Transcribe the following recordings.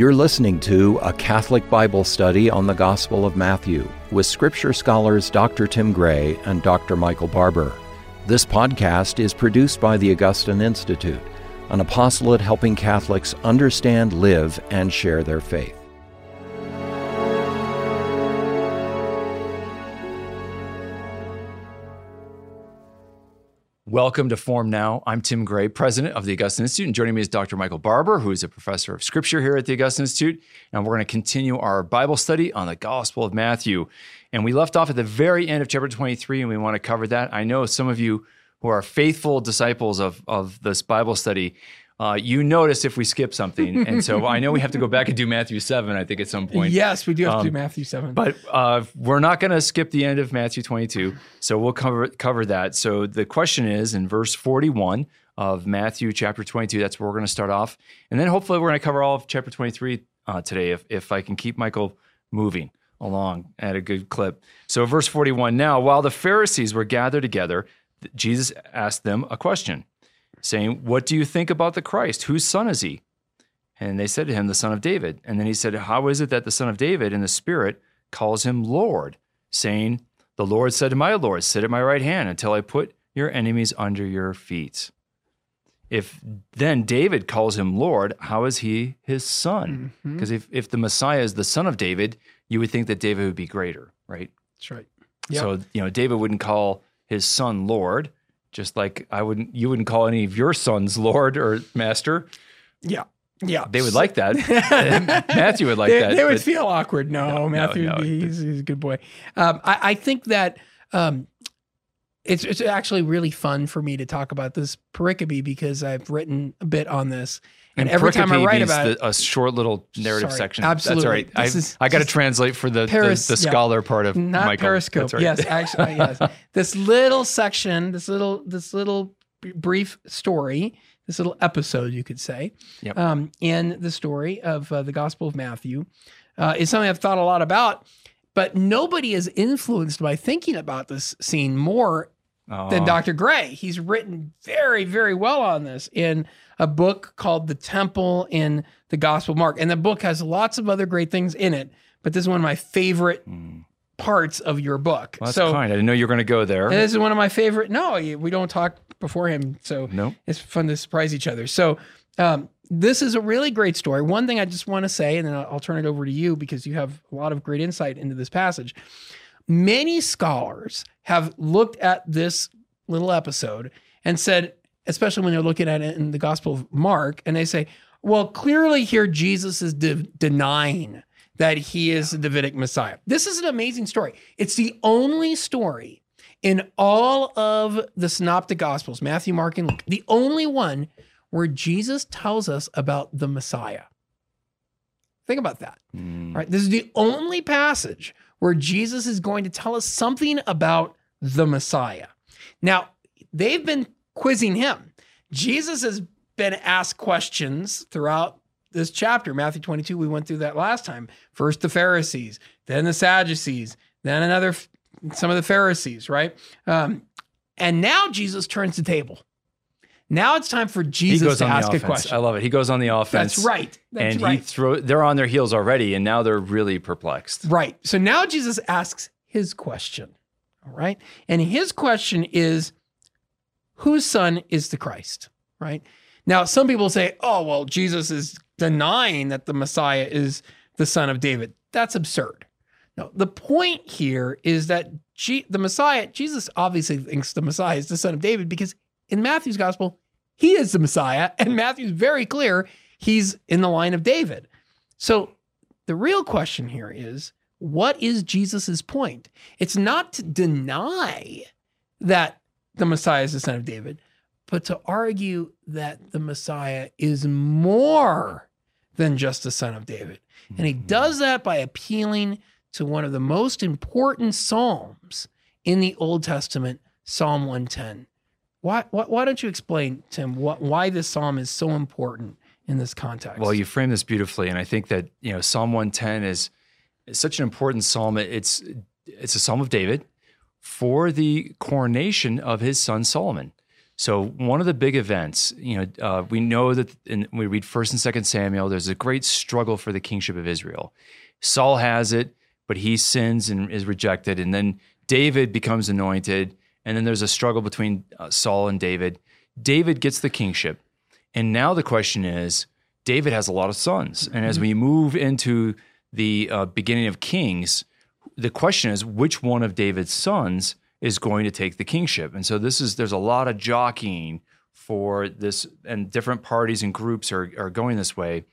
You're listening to a Catholic Bible study on the Gospel of Matthew with Scripture scholars Dr. Tim Gray and Dr. Michael Barber. This podcast is produced by the Augustine Institute, an apostolate helping Catholics understand, live, and share their faith. Welcome to Form Now. I'm Tim Gray, president of the Augustine Institute, and joining me is Dr. Michael Barber, who is a professor of scripture here at the Augustine Institute. And we're going to continue our Bible study on the Gospel of Matthew. And we left off at the very end of chapter 23, and we want to cover that. I know some of you who are faithful disciples of this Bible study, you notice if we skip something. And so I know we have to go back and do Matthew 7, I think, at some point. Yes, we do have to do Matthew 7. But we're not going to skip the end of Matthew 22, so we'll cover that. So the question is, in verse 41 of Matthew chapter 22, that's where we're going to start off. And then hopefully we're going to cover all of chapter 23 today, if I can keep Michael moving along at a good clip. So verse 41, now while the Pharisees were gathered together, Jesus asked them a question, saying, what do you think about the Christ? Whose son is he? And they said to him, the son of David. And then he said, how is it that the son of David in the Spirit calls him Lord, saying, the Lord said to my Lord, sit at my right hand until I put your enemies under your feet. If then David calls him Lord, how is he his son? Because if the Messiah is the son of David, you would think that David would be greater, right? That's right. Yep. So, David wouldn't call his son Lord, just like you wouldn't call any of your sons Lord or Master. Yeah. Yeah. They would like that. Matthew would like that. They would feel awkward. No, Matthew, he's a good boy. I think that it's actually really fun for me to talk about this pericope because I've written a bit on this. And every time I write about a short little narrative section. Absolutely. That's all right. I got to translate for the scholar part of not Michael. Periscope. Right. Yes, actually, yes. This little section, this little brief story, this little episode, you could say, in the story of the Gospel of Matthew is something I've thought a lot about, but nobody is influenced by thinking about this scene more than Dr. Gray. He's written very, very well on this in a book called The Temple in the Gospel of Mark. And the book has lots of other great things in it, but this is one of my favorite parts of your book. Well, that's kind. I didn't know you were going to go there. This is one of my favorite. No, we don't talk beforehand, so it's fun to surprise each other. So this is a really great story. One thing I just want to say, and then I'll turn it over to you because you have a lot of great insight into this passage. Many scholars have looked at this little episode and said, especially when they're looking at it in the Gospel of Mark, and they say, well, clearly here Jesus is denying that he is the Davidic Messiah. This is an amazing story. It's the only story in all of the Synoptic Gospels, Matthew, Mark, and Luke, the only one where Jesus tells us about the Messiah. Think about that. All right, this is the only passage where Jesus is going to tell us something about the Messiah. Now, they've been quizzing him. Jesus has been asked questions throughout this chapter. Matthew 22, we went through that last time. First the Pharisees, then the Sadducees, then some of the Pharisees, right? And now Jesus turns the table. Now it's time for Jesus to ask a question. I love it. He goes on the offense. That's right. They're on their heels already, and now they're really perplexed. Right. So now Jesus asks his question, all right? And his question is, whose son is the Christ, right? Now, some people say, oh, well, Jesus is denying that the Messiah is the son of David. That's absurd. No, the point here is that Jesus obviously thinks the Messiah is the son of David because in Matthew's gospel, he is the Messiah, and Matthew's very clear he's in the line of David. So the real question here is, what is Jesus's point? It's not to deny that the Messiah is the son of David, but to argue that the Messiah is more than just the son of David. And he does that by appealing to one of the most important psalms in the Old Testament, Psalm 110. Why don't you explain, Tim, why this psalm is so important in this context? Well, you frame this beautifully, and I think that Psalm 110 is such an important psalm. It's a psalm of David for the coronation of his son Solomon. So one of the big events, we know that we read 1st and 2nd Samuel, there's a great struggle for the kingship of Israel. Saul has it, but he sins and is rejected. And then David becomes anointed. And then there's a struggle between Saul and David. David gets the kingship. And now the question is, David has a lot of sons. And as we move into the beginning of Kings, the question is, which one of David's sons is going to take the kingship? And so there's a lot of jockeying for this, and different parties and groups are going this way.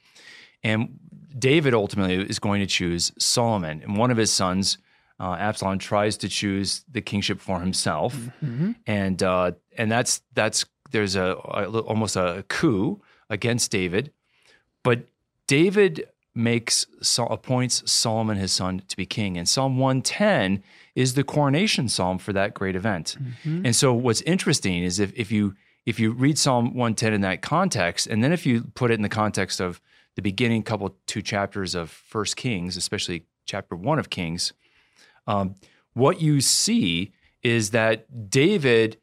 And David ultimately is going to choose Solomon. And one of his sons, Absalom, tries to choose the kingship for himself. Mm-hmm. And that's there's almost a coup against David. But David appoints Solomon, his son, to be king. And Psalm 110 is the coronation psalm for that great event. Mm-hmm. And so what's interesting is if you read Psalm 110 in that context, and then if you put it in the context of the beginning two chapters of 1 Kings, especially chapter 1 of Kings, what you see is that David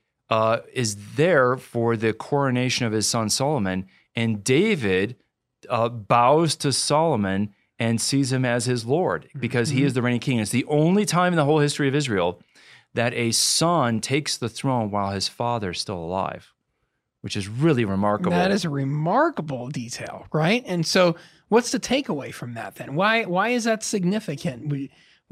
is there for the coronation of his son Solomon, and David bows to Solomon and sees him as his Lord because he is the reigning king. It's the only time in the whole history of Israel that a son takes the throne while his father is still alive, which is really remarkable. That is a remarkable detail, right? And so what's the takeaway from that then? Why is that significant?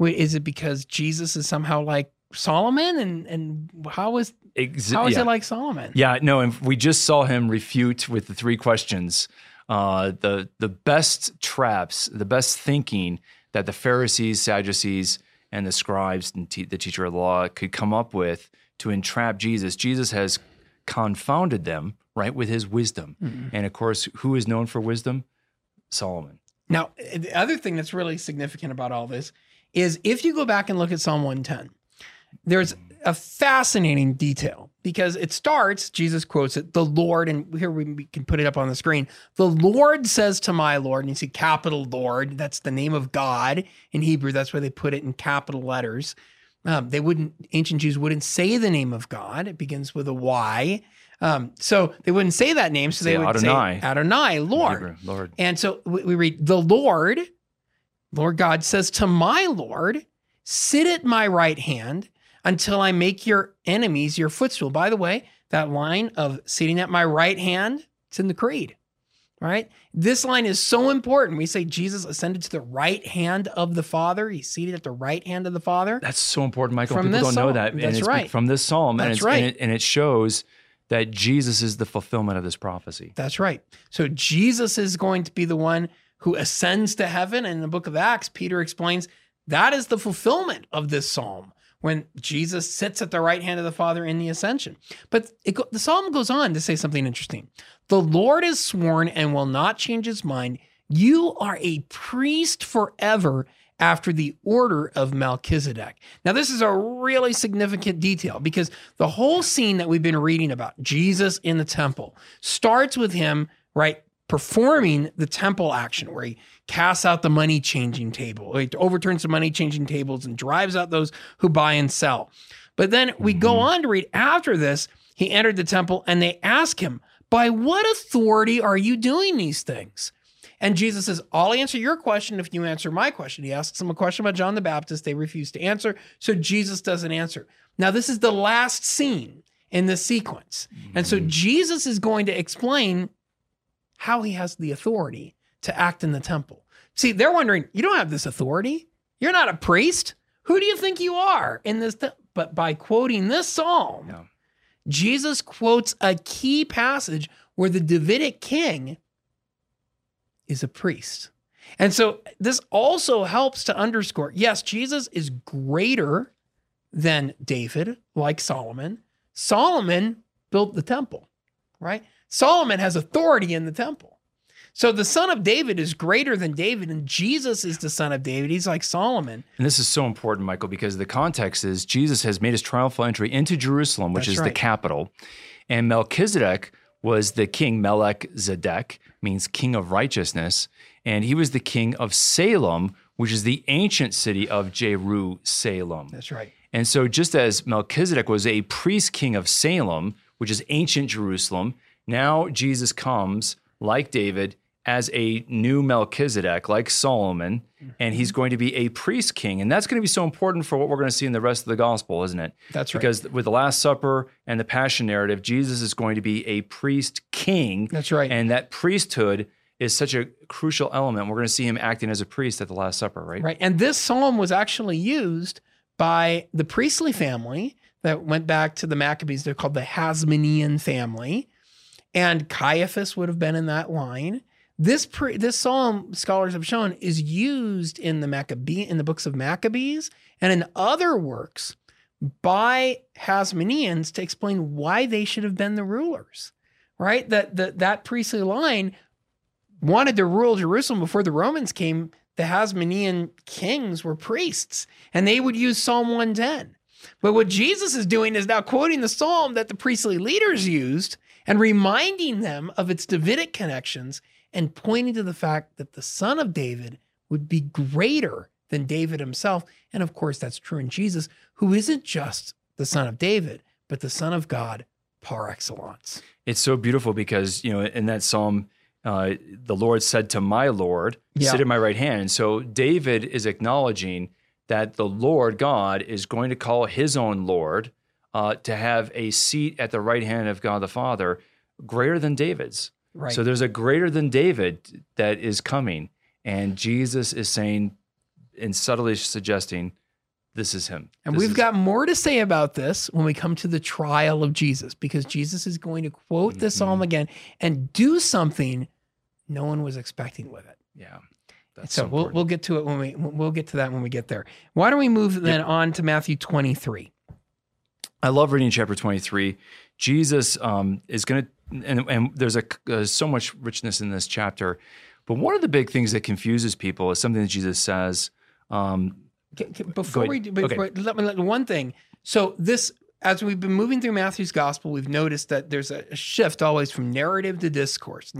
Is it because Jesus is somehow like Solomon? And how is it like Solomon? Yeah, no, and we just saw him refute with the three questions the best traps, the best thinking that the Pharisees, Sadducees, and the scribes and the teacher of the law could come up with to entrap Jesus. Jesus has confounded them, right, with his wisdom. Mm-hmm. And of course, who is known for wisdom? Solomon. Now, the other thing that's really significant about all this is if you go back and look at Psalm 110, there's a fascinating detail because it starts, Jesus quotes it, the Lord, and here we can put it up on the screen. The Lord says to my Lord, and you see capital Lord, that's the name of God in Hebrew. That's why they put it in capital letters. Ancient Jews wouldn't say the name of God. It begins with a Y. So they wouldn't say that name. So they would Adonai. Say Adonai, Lord. Hebrew, Lord. And so we read, the Lord God says to my Lord, sit at my right hand until I make your enemies your footstool. By the way, that line of sitting at my right hand, it's in the creed, right? This line is so important. We say Jesus ascended to the right hand of the Father. He's seated at the right hand of the Father. That's so important, Michael. People don't know that. That's right. From this psalm. That's right. And it shows that Jesus is the fulfillment of this prophecy. That's right. So Jesus is going to be the one who ascends to heaven. And in the book of Acts, Peter explains that is the fulfillment of this psalm, when Jesus sits at the right hand of the Father in the ascension. But the psalm goes on to say something interesting. The Lord has sworn and will not change his mind. You are a priest forever after the order of Melchizedek. Now, this is a really significant detail because the whole scene that we've been reading about, Jesus in the temple, starts with him, right, performing the temple action where he casts out the money-changing table. He overturns the money-changing tables and drives out those who buy and sell. But then we go on to read, after this, he entered the temple and they ask him, by what authority are you doing these things? And Jesus says, I'll answer your question if you answer my question. He asks them a question about John the Baptist. They refuse to answer, so Jesus doesn't answer. Now, this is the last scene in the sequence. And so Jesus is going to explain how he has the authority to act in the temple. See, they're wondering, you don't have this authority. You're not a priest. Who do you think you are in this? But by quoting this psalm, Jesus quotes a key passage where the Davidic king is a priest. And so this also helps to underscore, yes, Jesus is greater than David, like Solomon. Solomon built the temple, right? Solomon has authority in the temple. So the son of David is greater than David, and Jesus is the son of David. He's like Solomon. And this is so important, Michael, because the context is Jesus has made his triumphal entry into Jerusalem, which is the capital. And Melchizedek was the king. Melchizedek means king of righteousness. And he was the king of Salem, which is the ancient city of Jerusalem. That's right. And so just as Melchizedek was a priest king of Salem, which is ancient Jerusalem. Now Jesus comes, like David, as a new Melchizedek, like Solomon, and he's going to be a priest king. And that's going to be so important for what we're going to see in the rest of the gospel, isn't it? That's right. Because with the Last Supper and the Passion narrative, Jesus is going to be a priest king. That's right. And that priesthood is such a crucial element. We're going to see him acting as a priest at the Last Supper, right? Right. And this psalm was actually used by the priestly family that went back to the Maccabees. They're called the Hasmonean family. And Caiaphas would have been in that line. This psalm, scholars have shown, is used in the books of Maccabees and in other works by Hasmoneans to explain why they should have been the rulers, right? That priestly line wanted to rule Jerusalem before the Romans came. The Hasmonean kings were priests, and they would use Psalm 110. But what Jesus is doing is now quoting the psalm that the priestly leaders used and reminding them of its Davidic connections and pointing to the fact that the son of David would be greater than David himself. And of course, that's true in Jesus, who isn't just the son of David, but the son of God par excellence. It's so beautiful because, in that psalm, the Lord said to my Lord, sit at my right hand. And so David is acknowledging that the Lord God is going to call his own Lord to have a seat at the right hand of God the Father, greater than David's. Right. So there's a greater than David that is coming. And Jesus is saying and subtly suggesting, this is him. And we've got more to say about this when we come to the trial of Jesus, because Jesus is going to quote this psalm again and do something no one was expecting with it. Yeah. That's so we'll get to it when we get there. Why don't we move then on to Matthew 23? I love reading chapter 23. Jesus is going to, and there's so much richness in this chapter, but one of the big things that confuses people is something that Jesus says. One thing. So this, as we've been moving through Matthew's gospel, we've noticed that there's a shift always from narrative to discourse,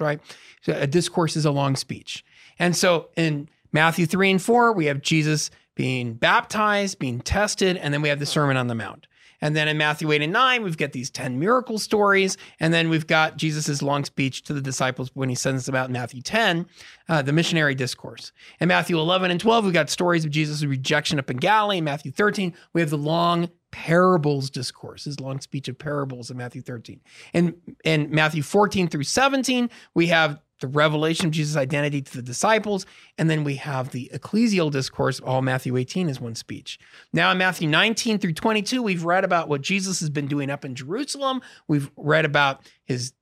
right? So a discourse is a long speech. And so in Matthew 3 and 4, we have Jesus being baptized, being tested, and then we have the Sermon on the Mount. And then in Matthew 8 and 9, we've got these 10 miracle stories. And then we've got Jesus' long speech to the disciples when he sends them out in Matthew 10, the missionary discourse. In Matthew 11 and 12, we've got stories of Jesus' rejection up in Galilee. In Matthew 13, we have the long parables discourse, his long speech of parables in Matthew 13. And in Matthew 14 through 17, we have the revelation of Jesus' identity to the disciples, and then we have the ecclesial discourse. All Matthew 18 is one speech. Now in Matthew 19 through 22, we've read about what Jesus has been doing up in Jerusalem. We've read about his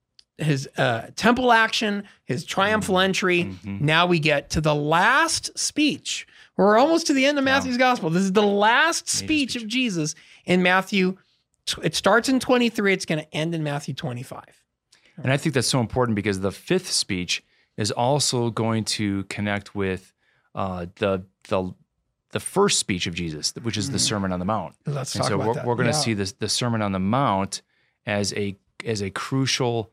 temple action, his triumphal entry. Now we get to the last speech. We're almost to the end of Matthew's gospel. This is the last speech of Jesus in Matthew. It starts in 23. It's going to end in Matthew 25. And I think that's so important because the fifth speech is also going to connect with the first speech of Jesus, which is the Sermon on the Mount. We're going to see this, the Sermon on the Mount as a crucial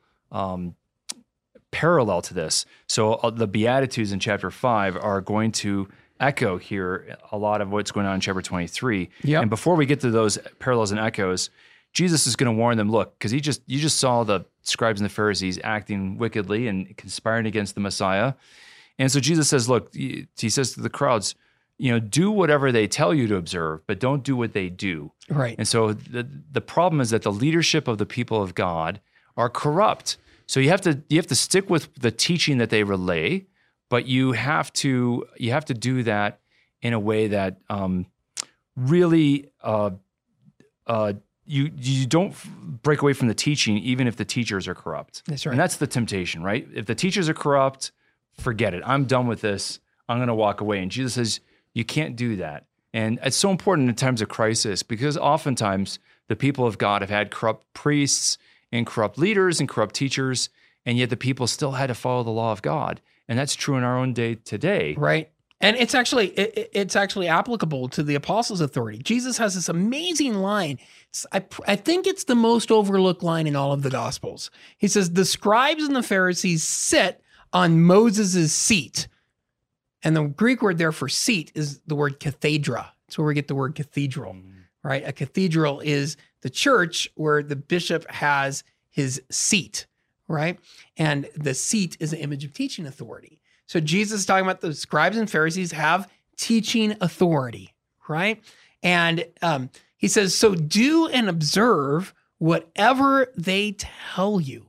parallel to this. So the Beatitudes in chapter 5 are going to echo here a lot of what's going on in chapter 23. Yep. And before we get to those parallels and echoes, Jesus is going to warn them, look, because you just saw the scribes and the Pharisees acting wickedly and conspiring against the Messiah. And so Jesus says, look, he says to the crowds, do whatever they tell you to observe, but don't do what they do. Right. And so the problem is that the leadership of the people of God are corrupt. So you have to stick with the teaching that they relay, but you have to do that in a way that really You don't break away from the teaching, even if the teachers are corrupt. That's right. And that's the temptation, right? If the teachers are corrupt, forget it. I'm done with this. I'm going to walk away. And Jesus says, you can't do that. And it's so important in times of crisis because oftentimes the people of God have had corrupt priests and corrupt leaders and corrupt teachers, and yet the people still had to follow the law of God. And that's true in our own day today. Right. And it's actually applicable to the apostles' authority. Jesus has this amazing line. I think it's the most overlooked line in all of the Gospels. He says, the scribes and the Pharisees sit on Moses' seat. And the Greek word there for seat is the word cathedra. It's where we get the word cathedral, right? A cathedral is the church where the bishop has his seat, right? And the seat is an image of teaching authority. So Jesus is talking about the scribes and Pharisees have teaching authority, right? And he says, so do and observe whatever they tell you.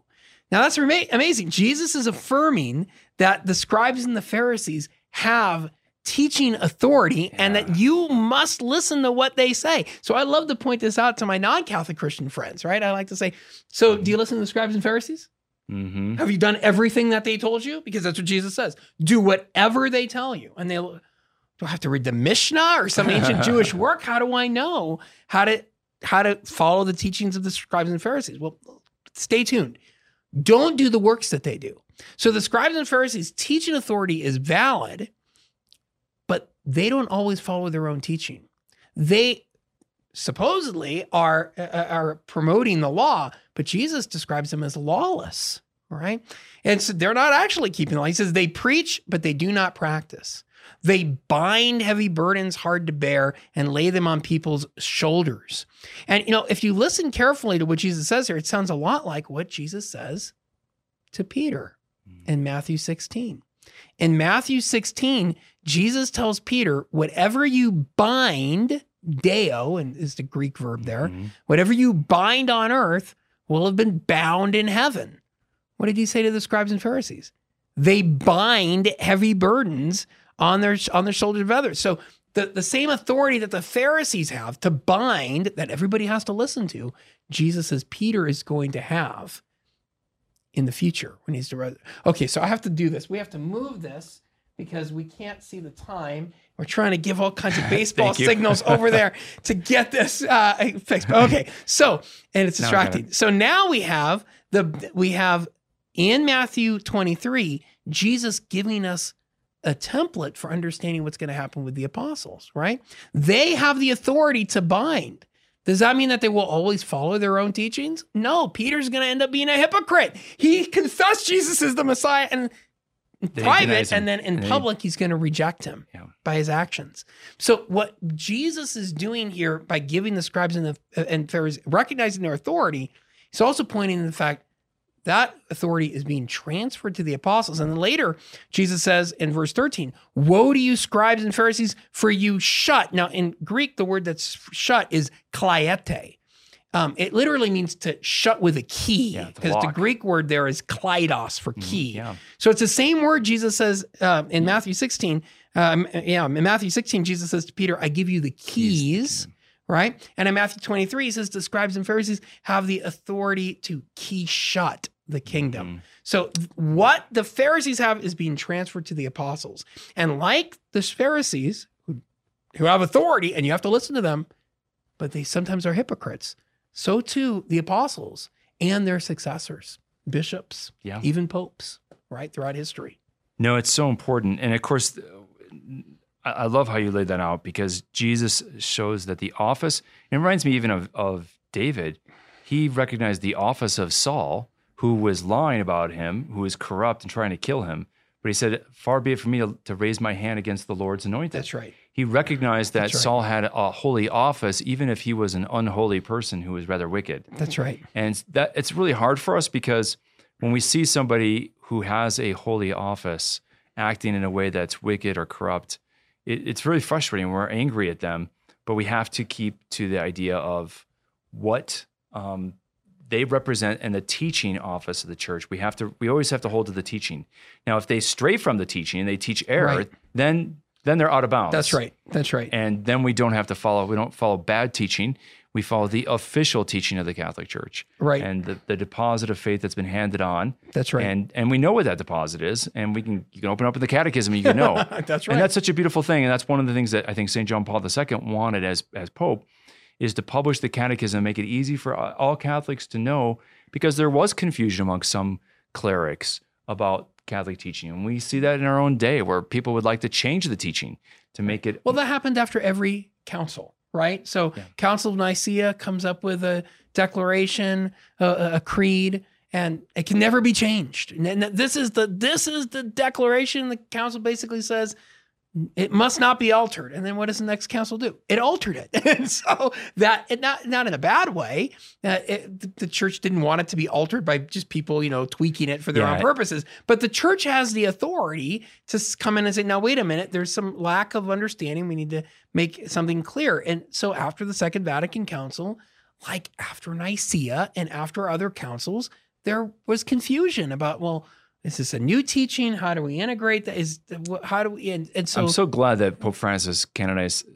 Now that's amazing. Jesus is affirming that the scribes and the Pharisees have teaching authority and that you must listen to what they say. So I love to point this out to my non-Catholic Christian friends, right? I like to say, so do you listen to the scribes and Pharisees? Mm-hmm. Have you done everything that they told you? Because that's what Jesus says. Do whatever they tell you. And do I have to read the Mishnah or some ancient Jewish work? How do I know how to follow the teachings of the scribes and Pharisees? Well, stay tuned. Don't do the works that they do. So the scribes and Pharisees' teaching authority is valid, but they don't always follow their own teaching. They supposedly are promoting the law, but Jesus describes them as lawless, right? And so they're not actually keeping the law. He says they preach, but they do not practice. They bind heavy burdens hard to bear and lay them on people's shoulders. And, you know, if you listen carefully to what Jesus says here, it sounds a lot like what Jesus says to Peter in Matthew 16. In Matthew 16, Jesus tells Peter, whatever you bind, deo, and is the Greek verb there, whatever you bind on earth will have been bound in heaven. What did he say to the scribes and Pharisees? They bind heavy burdens on their shoulders of others. So the same authority that the Pharisees have to bind, that everybody has to listen to, Jesus says Peter is going to have in the future when he's to. Okay, so I have to do this. We have to move this because we can't see the time. We're trying to give all kinds of baseball signals over there to get this fixed. Okay, so, and it's distracting. So now we have in Matthew 23, Jesus giving us a template for understanding what's going to happen with the apostles, right? They have the authority to bind. Does that mean that they will always follow their own teachings? No, Peter's going to end up being a hypocrite. He confessed Jesus is the Messiah and in private, and then in public, he's going to reject him by his actions. So what Jesus is doing here by giving the scribes and Pharisees, recognizing their authority, he's also pointing to the fact that authority is being transferred to the apostles. And then later, Jesus says in verse 13, woe to you, scribes and Pharisees, for you shut. Now in Greek, the word that's shut is kleite. It literally means to shut with a key, because the Greek word there is kleidos for key. So it's the same word Jesus says in Matthew 16. In Matthew 16, Jesus says to Peter, I give you the keys, right? And in Matthew 23, he says the scribes and Pharisees have the authority to key shut the kingdom. So what the Pharisees have is being transferred to the apostles. And like the Pharisees who have authority and you have to listen to them, but they sometimes are hypocrites. So too the apostles and their successors, bishops, even popes, right, throughout history. No, it's so important. And of course, I love how you laid that out, because Jesus shows that the office, it reminds me even of David. He recognized the office of Saul, who was lying about him, who was corrupt and trying to kill him. But he said, far be it from me to raise my hand against the Lord's anointed. That's right. He recognized that Saul had a holy office, even if he was an unholy person who was rather wicked. That's right. And that it's really hard for us, because when we see somebody who has a holy office acting in a way that's wicked or corrupt, it's really frustrating. We're angry at them, but we have to keep to the idea of what they represent and the teaching office of the church. We always have to hold to the teaching. Now, if they stray from the teaching and they teach error, then they're out of bounds. That's right. And then we don't follow bad teaching. We follow the official teaching of the Catholic Church. Right. And the deposit of faith that's been handed on. That's right. And we know what that deposit is, and you can open up the catechism and you can know. That's right. And that's such a beautiful thing. And that's one of the things that I think St. John Paul II wanted as Pope, is to publish the catechism and make it easy for all Catholics to know, because there was confusion among some clerics about Catholic teaching. And we see that in our own day, where people would like to change the teaching to make it... Well, that happened after every council, right? So Council of Nicaea comes up with a declaration, a creed, and it can never be changed. And this is the declaration. The council basically says, It must not be altered. And then what does the next council do? It altered it. And so that, it not in a bad way, the church didn't want it to be altered by just people, you know, tweaking it for their own purposes. But the church has the authority to come in and say, now, wait a minute, there's some lack of understanding. We need to make something clear. And so after the Second Vatican Council, like after Nicaea and after other councils, there was confusion about, well, is this a new teaching? How do we integrate that? So I'm so glad that Pope Francis canonized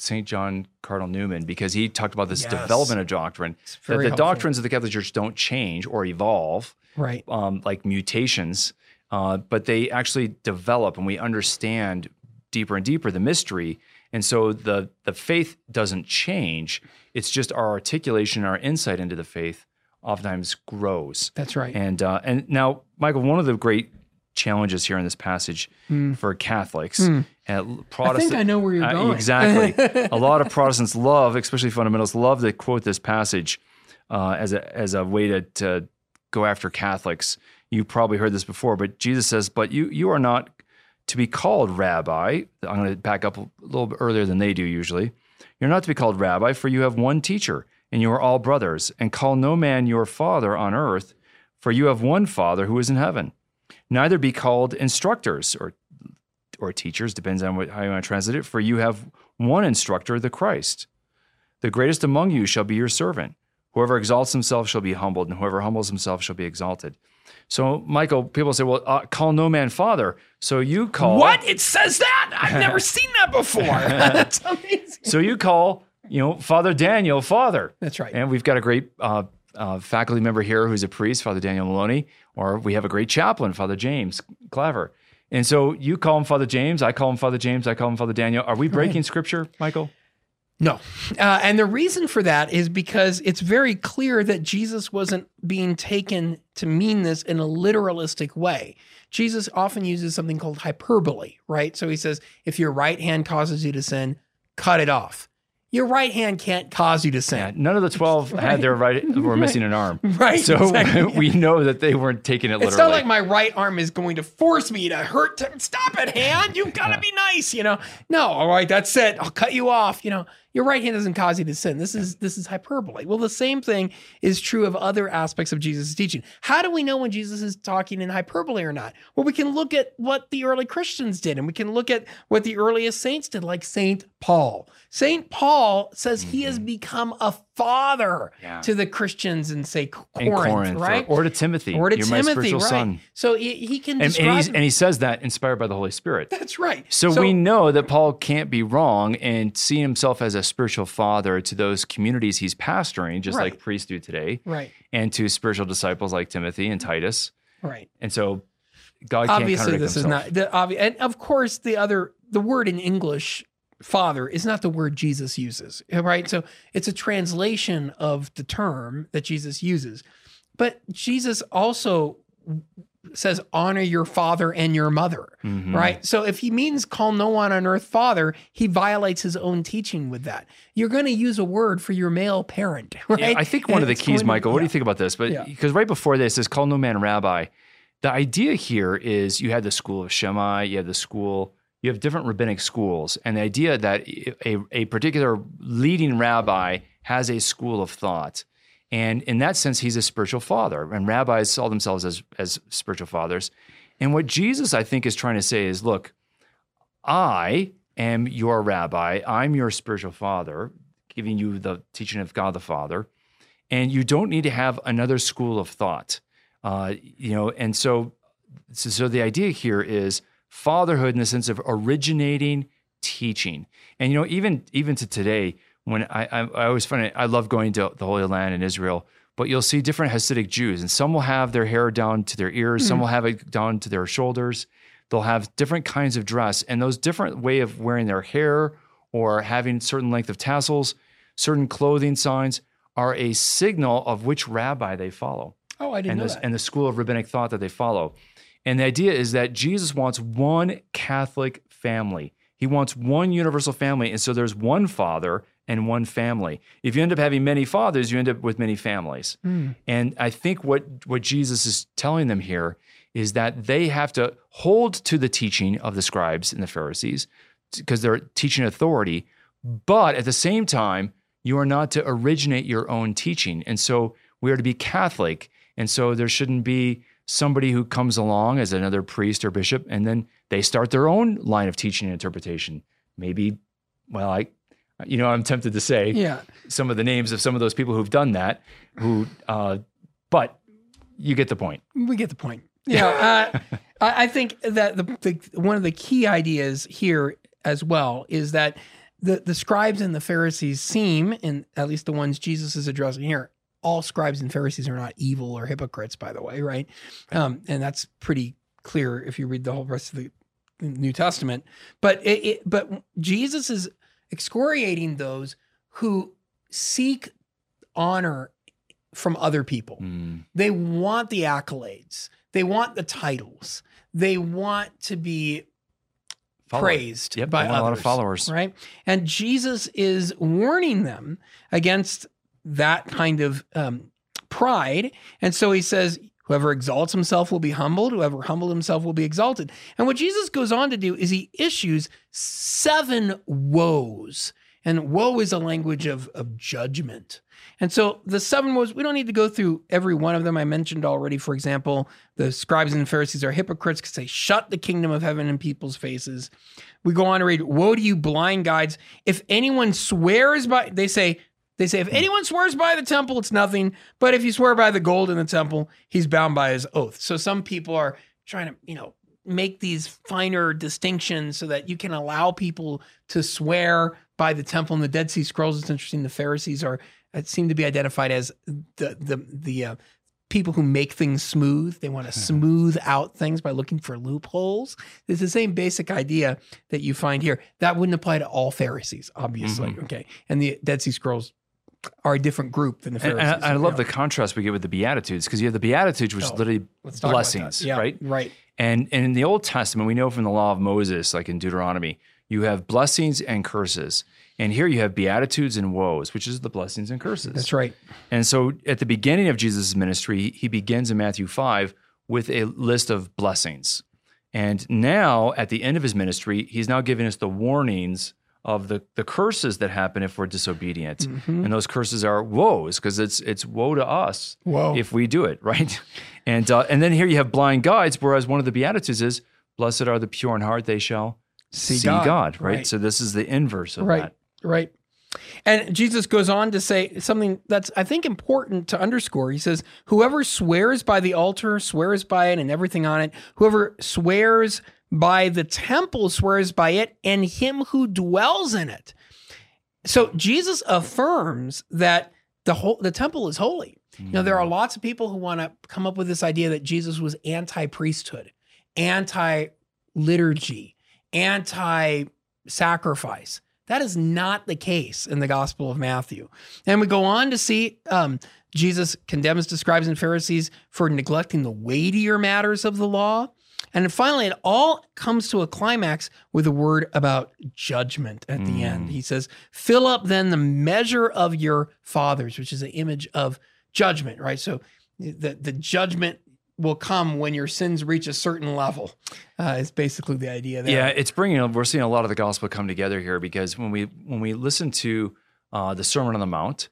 St. John Cardinal Newman, because he talked about this development of doctrine, that the doctrines of the Catholic Church don't change or evolve, like mutations, but they actually develop, and we understand deeper and deeper the mystery. And so the faith doesn't change. It's just our articulation, our insight into the faith oftentimes grows. That's right. And now, Michael, one of the great challenges here in this passage for Catholics and Protestants— I think I know where you're going. Exactly. A lot of Protestants love, especially fundamentalists, love to quote this passage as a way to go after Catholics. You probably heard this before, but Jesus says, but you are not to be called rabbi. I'm going to back up a little bit earlier than they do usually. You're not to be called rabbi, for you have one teacher, and you are all brothers, and call no man your father on earth, for you have one Father who is in heaven. Neither be called instructors or teachers, depends on how you want to translate it, for you have one instructor, the Christ. The greatest among you shall be your servant. Whoever exalts himself shall be humbled, and whoever humbles himself shall be exalted. So, Michael, people say, well, call no man father. So you call— What? It says that? I've never seen that before. That's amazing. So you call, you know, Father Daniel, Father. That's right. And we've got a great faculty member here who's a priest, Father Daniel Maloney, or we have a great chaplain, Father James Claver. And so you call him Father James, I call him Father James, I call him Father Daniel. Are we breaking scripture, Michael? No. And the reason for that is because it's very clear that Jesus wasn't being taken to mean this in a literalistic way. Jesus often uses something called hyperbole, right? So he says, if your right hand causes you to sin, cut it off. Your right hand can't cause you to sin. Yeah, none of the 12 had their right, were missing an arm. Right. So exactly. We know that they weren't taking it literally. It's not like my right arm is going to force me to hurt. Stop it, hand. You've got to be nice, you know. No, all right, that's it. I'll cut you off. You know, your right hand doesn't cause you to sin. This is hyperbole. Well, the same thing is true of other aspects of Jesus' teaching. How do we know when Jesus is talking in hyperbole or not? Well, we can look at what the early Christians did, and we can look at what the earliest saints did, like St. Paul. St. Paul says he has become a father to the Christians in, say, Corinth, right? Or to Timothy. Or to Timothy, my spiritual son. So he can describe... And he says that inspired by the Holy Spirit. That's right. So we know that Paul can't be wrong and see himself as a spiritual father to those communities he's pastoring, just like priests do today, and to spiritual disciples like Timothy and Titus. Right. And so God obviously can't contradict himself. And of course, the word in English... Father is not the word Jesus uses, right? So it's a translation of the term that Jesus uses. But Jesus also says, honor your father and your mother, right? So if he means call no one on earth father, he violates his own teaching with that. You're going to use a word for your male parent, right? Yeah, I think one of the keys, Michael, what do you think about this? But because right before this is call no man rabbi. The idea here is you had the school of Shammai, you had the school... You have different rabbinic schools, and the idea that a particular leading rabbi has a school of thought. And in that sense, he's a spiritual father, and rabbis saw themselves as spiritual fathers. And what Jesus, I think, is trying to say is, look, I am your rabbi, I'm your spiritual father, giving you the teaching of God the Father, and you don't need to have another school of thought. You know, and so the idea here is, fatherhood in the sense of originating teaching. And, you know, even to today, when I always find it, I love going to the Holy Land and Israel, but you'll see different Hasidic Jews, and some will have their hair down to their ears, some will have it down to their shoulders. They'll have different kinds of dress, and those different way of wearing their hair or having certain length of tassels, certain clothing signs are a signal of which rabbi they follow. Oh, I didn't know that. And the school of rabbinic thought that they follow. And the idea is that Jesus wants one Catholic family. He wants one universal family. And so there's one father and one family. If you end up having many fathers, you end up with many families. And I think what Jesus is telling them here is that they have to hold to the teaching of the scribes and the Pharisees because they're teaching authority, but at the same time, you are not to originate your own teaching. And so we are to be Catholic, and so there shouldn't be somebody who comes along as another priest or bishop, and then they start their own line of teaching and interpretation. Maybe, well, I'm tempted to say some of the names of some of those people who've done that, but you get the point. We get the point. Yeah. I think that the one of the key ideas here as well is that the scribes and the Pharisees seem, and at least the ones Jesus is addressing here, all scribes and Pharisees are not evil or hypocrites, by the way, right? And that's pretty clear if you read the whole rest of the New Testament. But but Jesus is excoriating those who seek honor from other people. Mm. They want the accolades. They want the titles. They want to be praised by others, a lot of followers, right? And Jesus is warning them against that kind of pride. And so he says, whoever exalts himself will be humbled. Whoever humbled himself will be exalted. And what Jesus goes on to do is he issues 7 woes. And woe is a language of judgment. And so the 7 woes, we don't need to go through every one of them. I mentioned already, for example, the scribes and Pharisees are hypocrites because they shut the kingdom of heaven in people's faces. We go on to read, woe to you blind guides. If anyone swears by, they say, if anyone swears by the temple, it's nothing. But if you swear by the gold in the temple, he's bound by his oath. So some people are trying to, make these finer distinctions so that you can allow people to swear by the temple. In the Dead Sea Scrolls, it's interesting. The Pharisees seem to be identified as the people who make things smooth. They want to smooth out things by looking for loopholes. It's the same basic idea that you find here. That wouldn't apply to all Pharisees, obviously. Mm-hmm. Okay, and the Dead Sea Scrolls are a different group than the Pharisees. And I love the contrast we get with the Beatitudes, because you have the Beatitudes, which is literally blessings, right? Right. And in the Old Testament, we know from the Law of Moses, like in Deuteronomy, you have blessings and curses. And here you have beatitudes and woes, which is the blessings and curses. That's right. And so at the beginning of Jesus' ministry, he begins in Matthew 5 with a list of blessings. And now at the end of his ministry, he's now giving us the warnings of the curses that happen if we're disobedient. Mm-hmm. And those curses are woes, because it's woe to us if we do it, right? And then here you have blind guides, whereas one of the Beatitudes is, blessed are the pure in heart, they shall see God, right? So this is the inverse of that. Right. And Jesus goes on to say something that's, I think, important to underscore. He says, whoever swears by the altar, swears by it and everything on it. Whoever swears by the temple, swears by it and him who dwells in it. So Jesus affirms that the temple is holy. Mm. Now, there are lots of people who want to come up with this idea that Jesus was anti-priesthood, anti-liturgy, anti-sacrifice. That is not the case in the Gospel of Matthew. And we go on to see Jesus condemns the scribes and Pharisees for neglecting the weightier matters of the law. And finally, it all comes to a climax with a word about judgment at the end. He says, fill up then the measure of your fathers, which is an image of judgment, right? So the judgment will come when your sins reach a certain level. It's basically the idea there. Yeah, it's we're seeing a lot of the gospel come together here, because when we listen to the Sermon on the Mount,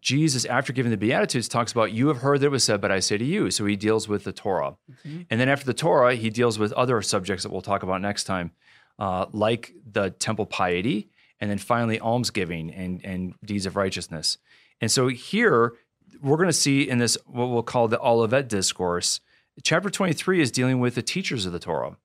Jesus, after giving the Beatitudes, talks about, you have heard that it was said, but I say to you. So he deals with the Torah. Mm-hmm. And then after the Torah, he deals with other subjects that we'll talk about next time, like the temple piety, and then finally almsgiving and deeds of righteousness. And so here, we're going to see in this, what we'll call the Olivet discourse, chapter 23 is dealing with the teachers of the Torah.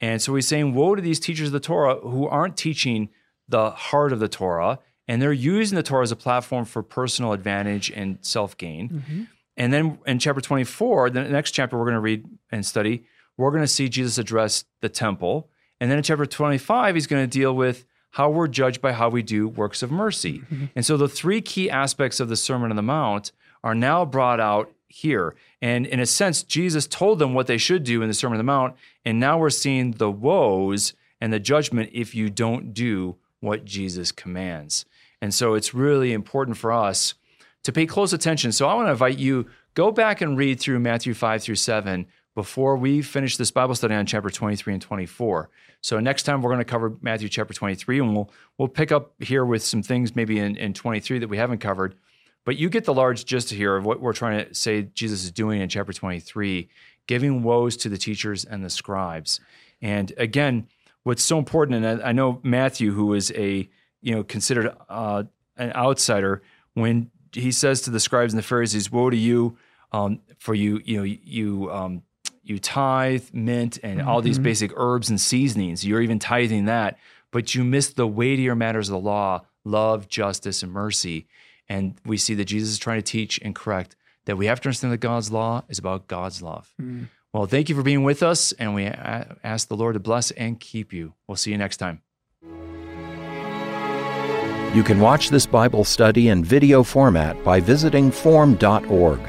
And so he's saying, woe to these teachers of the Torah who aren't teaching the heart of the Torah, and they're using the Torah as a platform for personal advantage and self-gain. Mm-hmm. And then in chapter 24, the next chapter we're going to read and study, we're going to see Jesus address the temple. And then in chapter 25, he's going to deal with how we're judged by how we do works of mercy. Mm-hmm. And so the 3 key aspects of the Sermon on the Mount are now brought out here. And in a sense, Jesus told them what they should do in the Sermon on the Mount, and now we're seeing the woes and the judgment if you don't do what Jesus commands. And so it's really important for us to pay close attention. So I want to invite you, go back and read through Matthew 5 through 7 before we finish this Bible study on chapter 23 and 24. So next time we're going to cover Matthew chapter 23, and we'll pick up here with some things maybe in 23 that we haven't covered. But you get the large gist here of what we're trying to say Jesus is doing in chapter 23, giving woes to the teachers and the scribes. And again, what's so important, and I know Matthew, who is considered an outsider, when he says to the scribes and the Pharisees, "Woe to you, for you tithe mint and all these basic herbs and seasonings. You're even tithing that, but you miss the weightier matters of the law: love, justice, and mercy." And we see that Jesus is trying to teach and correct that we have to understand that God's law is about God's love. Mm. Well, thank you for being with us, and we ask the Lord to bless and keep you. We'll see you next time. You can watch this Bible study in video format by visiting formed.org.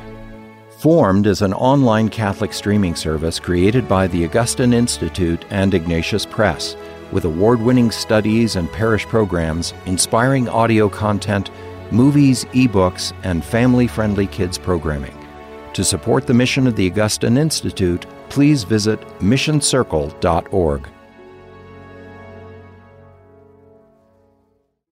Formed is an online Catholic streaming service created by the Augustine Institute and Ignatius Press, with award-winning studies and parish programs, inspiring audio content, movies, ebooks, and family-friendly kids programming. To support the mission of the Augustine Institute, please visit missioncircle.org.